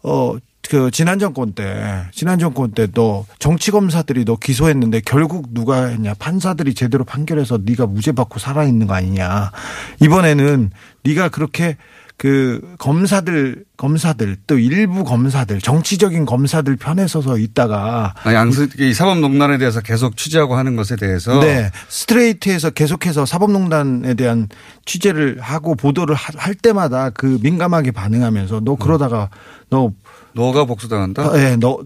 어 그 지난 정권 때 지난 정권 때 너 정치 검사들이 너 기소했는데 결국 누가 했냐? 판사들이 제대로 판결해서 네가 무죄 받고 살아 있는 거 아니냐? 이번에는 네가 그렇게 그 검사들 검사들 또 일부 검사들 정치적인 검사들 편에 서서 있다가 양승 이 사법농단에 대해서 계속 취재하고 하는 것에 대해서 네 스트레이트에서 계속해서 사법농단에 대한 취재를 하고 보도를 할 때마다 그 민감하게 반응하면서 너 그러다가 너 너가 복수당한다. 네, 너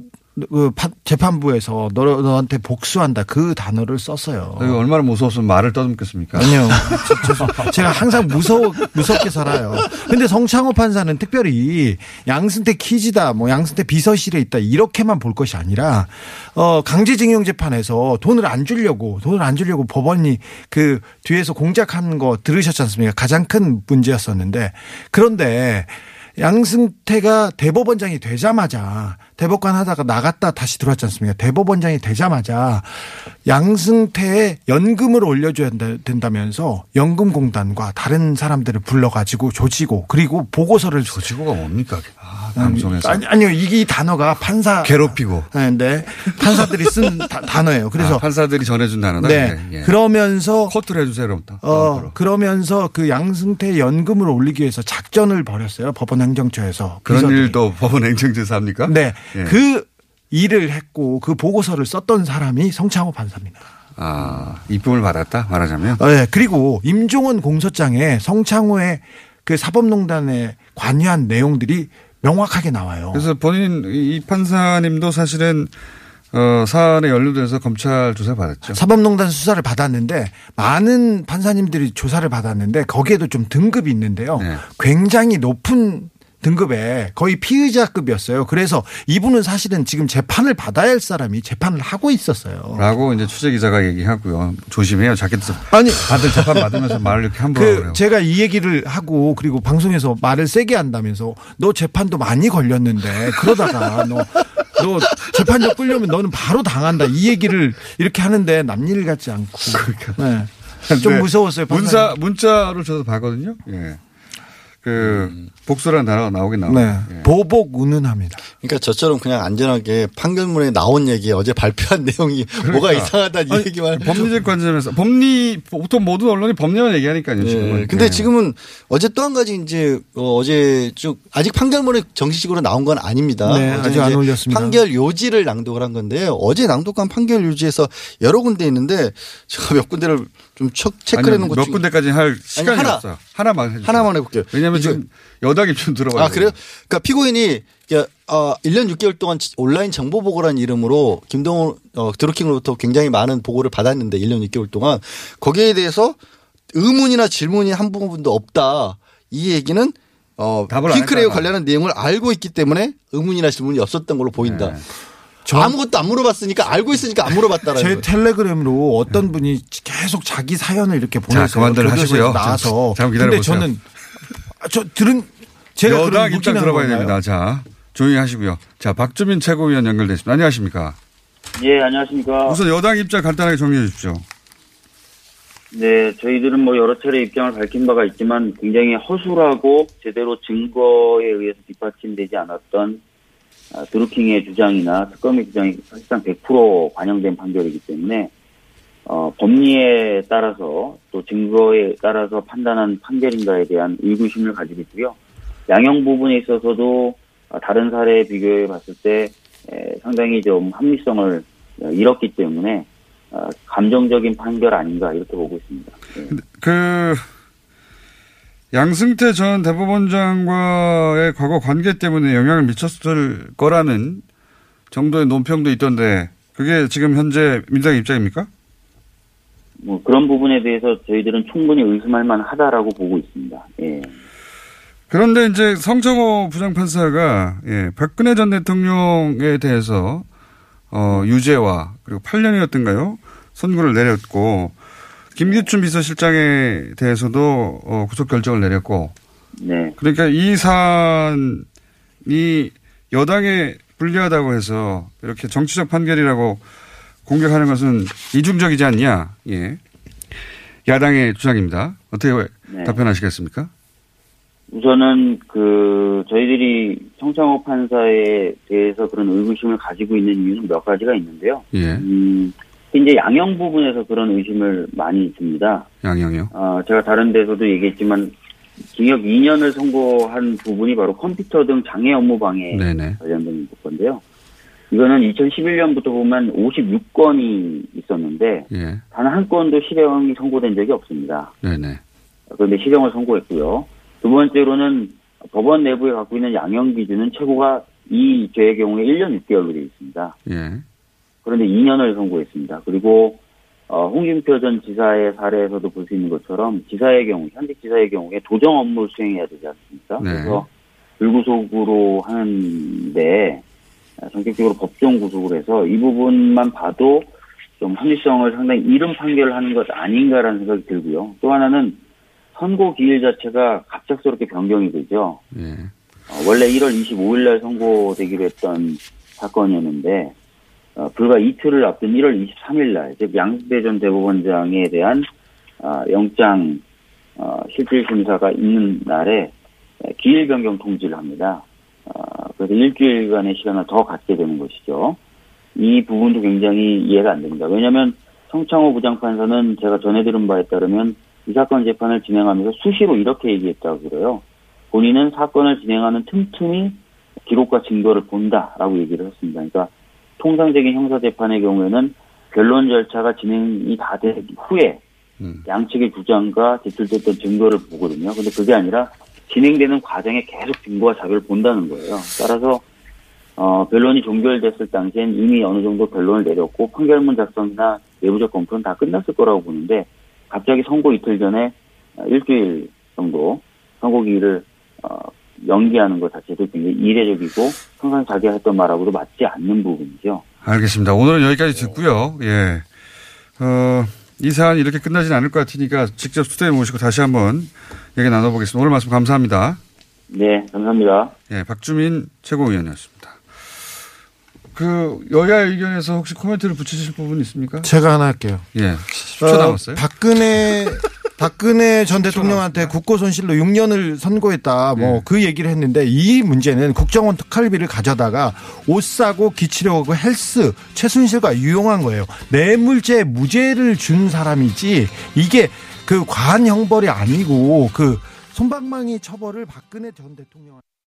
그 재판부에서 너, 너한테 복수한다 그 단어를 썼어요. 얼마나 무서웠으면 말을 떠넘겼습니까? 아니요. 제가 항상 무서워, 무섭게 살아요. 근데 성창호 판사는 특별히 양승태 키즈다, 뭐 양승태 비서실에 있다 이렇게만 볼 것이 아니라, 어, 강제징용 재판에서 돈을 안 주려고, 돈을 안 주려고 법원이 그 뒤에서 공작한 거 들으셨지 않습니까? 가장 큰 문제였었는데. 그런데 양승태가 대법원장이 되자마자 대법관 하다가 나갔다 다시 들어왔지 않습니까? 대법원장이 되자마자 양승태의 연금을 올려줘야 된다면서 연금공단과 다른 사람들을 불러가지고 조지고 그리고 보고서를. 조지고가 뭡니까? 아, 방송에서. 아니, 아니요. 이게 이 단어가 판사. 괴롭히고. 네. 네. 판사들이 쓴 다, 단어예요. 그래서. 아, 판사들이 전해준 단어다. 네. 네. 예. 그러면서. 코트를 해주세요. 그럼. 어, 그러면서 그 양승태의 연금을 올리기 위해서 작전을 벌였어요. 법원 행정처에서. 그런 비서들이. 일도 법원 행정처에서 합니까? 네. 예. 그 일을 했고 그 보고서를 썼던 사람이 성창호 판사입니다. 아, 입금을 받았다 말하자면. 네. 그리고 임종원 공소장에 성창호의 그 사법농단에 관여한 내용들이 명확하게 나와요. 그래서 본인 이 판사님도 사실은 어, 사안에 연루돼서 검찰 조사 받았죠. 사법농단 수사를 받았는데 많은 판사님들이 조사를 받았는데 거기에도 좀 등급이 있는데요. 예. 굉장히 높은 등급에 거의 피의자급이었어요. 그래서 이분은 사실은 지금 재판을 받아야 할 사람이 재판을 하고 있었어요. 라고 이제 취재기자가 얘기하고요. 조심해요. 자기들 아니 다들 재판 받으면서 말을 이렇게 함부로 그 그래요. 제가 이 얘기를 하고 그리고 방송에서 말을 세게 한다면서 너 재판도 많이 걸렸는데 그러다가 너, 너 재판적 끌려면 너는 바로 당한다. 이 얘기를 이렇게 하는데 남일 같지 않고. 그러니까. 네. 좀 무서웠어요. 문자, 문자로 저도 봤거든요. 예. 그 음. 복수라는 단어가 나오긴 나와요. 네. 예. 보복 운운합니다. 그러니까 저처럼 그냥 안전하게 판결문에 나온 얘기 어제 발표한 내용이 그러니까. 뭐가 이상하다 이 얘기만. 법리적 관점에서 법리 보통 모든 언론이 법리만 얘기하니까요. 지금은. 예. 근데 예. 지금은 어제 또 한 가지 이제 어제 쭉 아직 판결문에 정식적으로 나온 건 아닙니다. 네, 아직 안 올렸습니다. 판결 요지를 낭독을 한 건데요. 어제 낭독한 판결 요지에서 여러 군데 있는데 제가 몇 군데를 좀 체크를 해놓은 것 중 몇 군데까지 할 시간이 아니, 하나, 없어. 하나만 해주세요. 하나만 해볼게요. 왜냐하면 지금 여당이 좀 들어와요. 아 그래요? 그러니까 피고인이 일 년 육 개월 동안 온라인 정보보고라는 이름으로 김동원 어, 드루킹으로부터 굉장히 많은 보고를 받았는데 일 년 육 개월 동안 거기에 대해서 의문이나 질문이 한 부분도 없다. 이 얘기는 어, 핑크레이와 관련한 내용을 알고 있기 때문에 의문이나 질문이 없었던 걸로 보인다. 네. 아무것도 안 물어봤으니까 알고 있으니까 안 물어봤다라는 제 거예요. 텔레그램으로 어떤 분이 계속 자기 사연을 이렇게 보내서 그만들 하시고요. 나와서 잠깐 기다려보세요. 근데 저는 저 들은 제가 여당 입장 들어봐야 건가요? 됩니다. 자 조용히 하시고요. 자 박주민 최고위원 연결됐습니다. 안녕하십니까? 예 안녕하십니까? 우선 여당 입장 간단하게 정리해 주십시오. 네 저희들은 뭐 여러 차례 입장을 밝힌 바가 있지만 굉장히 허술하고 제대로 증거에 의해서 뒷받침되지 않았던. 드루킹의 주장이나 특검의 주장이 사실상 백 퍼센트 반영된 판결이기 때문에 어, 법리에 따라서 또 증거에 따라서 판단한 판결인가에 대한 의구심을 가지고 있고요. 양형 부분에 있어서도 다른 사례에 비교해 봤을 때 상당히 좀 합리성을 잃었기 때문에 감정적인 판결 아닌가 이렇게 보고 있습니다. 네. 그... 양승태 전 대법원장과의 과거 관계 때문에 영향을 미쳤을 거라는 정도의 논평도 있던데 그게 지금 현재 민주당 입장입니까? 뭐 그런 부분에 대해서 저희들은 충분히 의심할 만하다라고 보고 있습니다. 예. 그런데 이제 성창호 부장판사가 예, 박근혜 전 대통령에 대해서 어, 유죄와 그리고 팔 년이었던가요? 선고를 내렸고 김기춘 비서실장에 대해서도 어, 구속 결정을 내렸고. 네. 그러니까 이 사안이 여당에 불리하다고 해서 이렇게 정치적 판결이라고 공격하는 것은 이중적이지 않냐. 예. 야당의 주장입니다. 어떻게 네. 답변하시겠습니까? 우선은 그 저희들이 성창호 판사에 대해서 그런 의구심을 가지고 있는 이유는 몇 가지가 있는데요. 예. 음, 이제 양형 부분에서 그런 의심을 많이 듭니다. 양형이요? 아, 제가 다른 데서도 얘기했지만 징역 이 년을 선고한 부분이 바로 컴퓨터 등 장애 업무 방해 네네. 관련된 건데요. 이거는 이천십일 년부터 보면 오십육 건이 있었는데 예. 단 한 건도 실형이 선고된 적이 없습니다. 네네. 그런데 실형을 선고했고요. 두 번째로는 법원 내부에 갖고 있는 양형 기준은 최고가 이 죄의 경우에 일 년 육 개월로 되어 있습니다. 예. 그런데 이 년을 선고했습니다. 그리고 어, 홍준표 전 지사의 사례에서도 볼 수 있는 것처럼 지사의 경우, 현직 지사의 경우에 도정 업무를 수행해야 되지 않습니까? 네. 그래서 불구속으로 하는데 전격적으로 법정 구속을 해서 이 부분만 봐도 좀 합리성을 상당히 잃은 판결을 하는 것 아닌가라는 생각이 들고요. 또 하나는 선고 기일 자체가 갑작스럽게 변경이 되죠. 네. 어, 원래 일월 이십오일 날 선고되기로 했던 사건이었는데 어, 불과 이틀을 앞둔 일월 이십삼일 날, 즉 양승태 전 대법원장에 대한 어, 영장 어, 실질 심사가 있는 날에 기일 변경 통지를 합니다. 어, 그래서 일주일간의 시간을 더 갖게 되는 것이죠. 이 부분도 굉장히 이해가 안 됩니다. 왜냐하면 성창호 부장판사는 제가 전해 들은 바에 따르면 이 사건 재판을 진행하면서 수시로 이렇게 얘기했다고 그래요. 본인은 사건을 진행하는 틈틈이 기록과 증거를 본다라고 얘기를 했습니다. 그러니까 통상적인 형사재판의 경우에는 변론 절차가 진행이 다 된 후에 음. 양측의 주장과 제출됐던 증거를 보거든요. 그런데 그게 아니라 진행되는 과정에 계속 증거와 자료를 본다는 거예요. 따라서 어, 변론이 종결됐을 당시엔 이미 어느 정도 변론을 내렸고 판결문 작성이나 내부적 검토는 다 끝났을 거라고 보는데 갑자기 선고 이틀 전에 일주일 정도 선고 기일을 어, 연기하는 것 자체도 굉장히 이례적이고 항상 자기가 했던 말하고도 맞지 않는 부분이죠. 알겠습니다. 오늘은 여기까지 듣고요. 예. 어, 이 사안이 이렇게 끝나진 않을 것 같으니까 직접 스튜디오에 모시고 다시 한번 얘기 나눠보겠습니다. 오늘 말씀 감사합니다. 네, 감사합니다. 예, 박주민 최고위원이었습니다. 그 여야 의견에서 혹시 코멘트를 붙이실 부분 있십니까? 제가 하나 할게요. 예, 십 초 남았어요. 어, 박근혜 박근혜 전 대통령한테 국고 손실로 육 년을 선고했다. 뭐 그 예. 얘기를 했는데 이 문제는 국정원 특활비를 가져다가 옷 사고 기치료하고 헬스 최순실과 유용한 거예요. 뇌물죄 무죄를 준 사람이지 이게 그 과한 형벌이 아니고 그 솜방망이 처벌을 박근혜 전 대통령.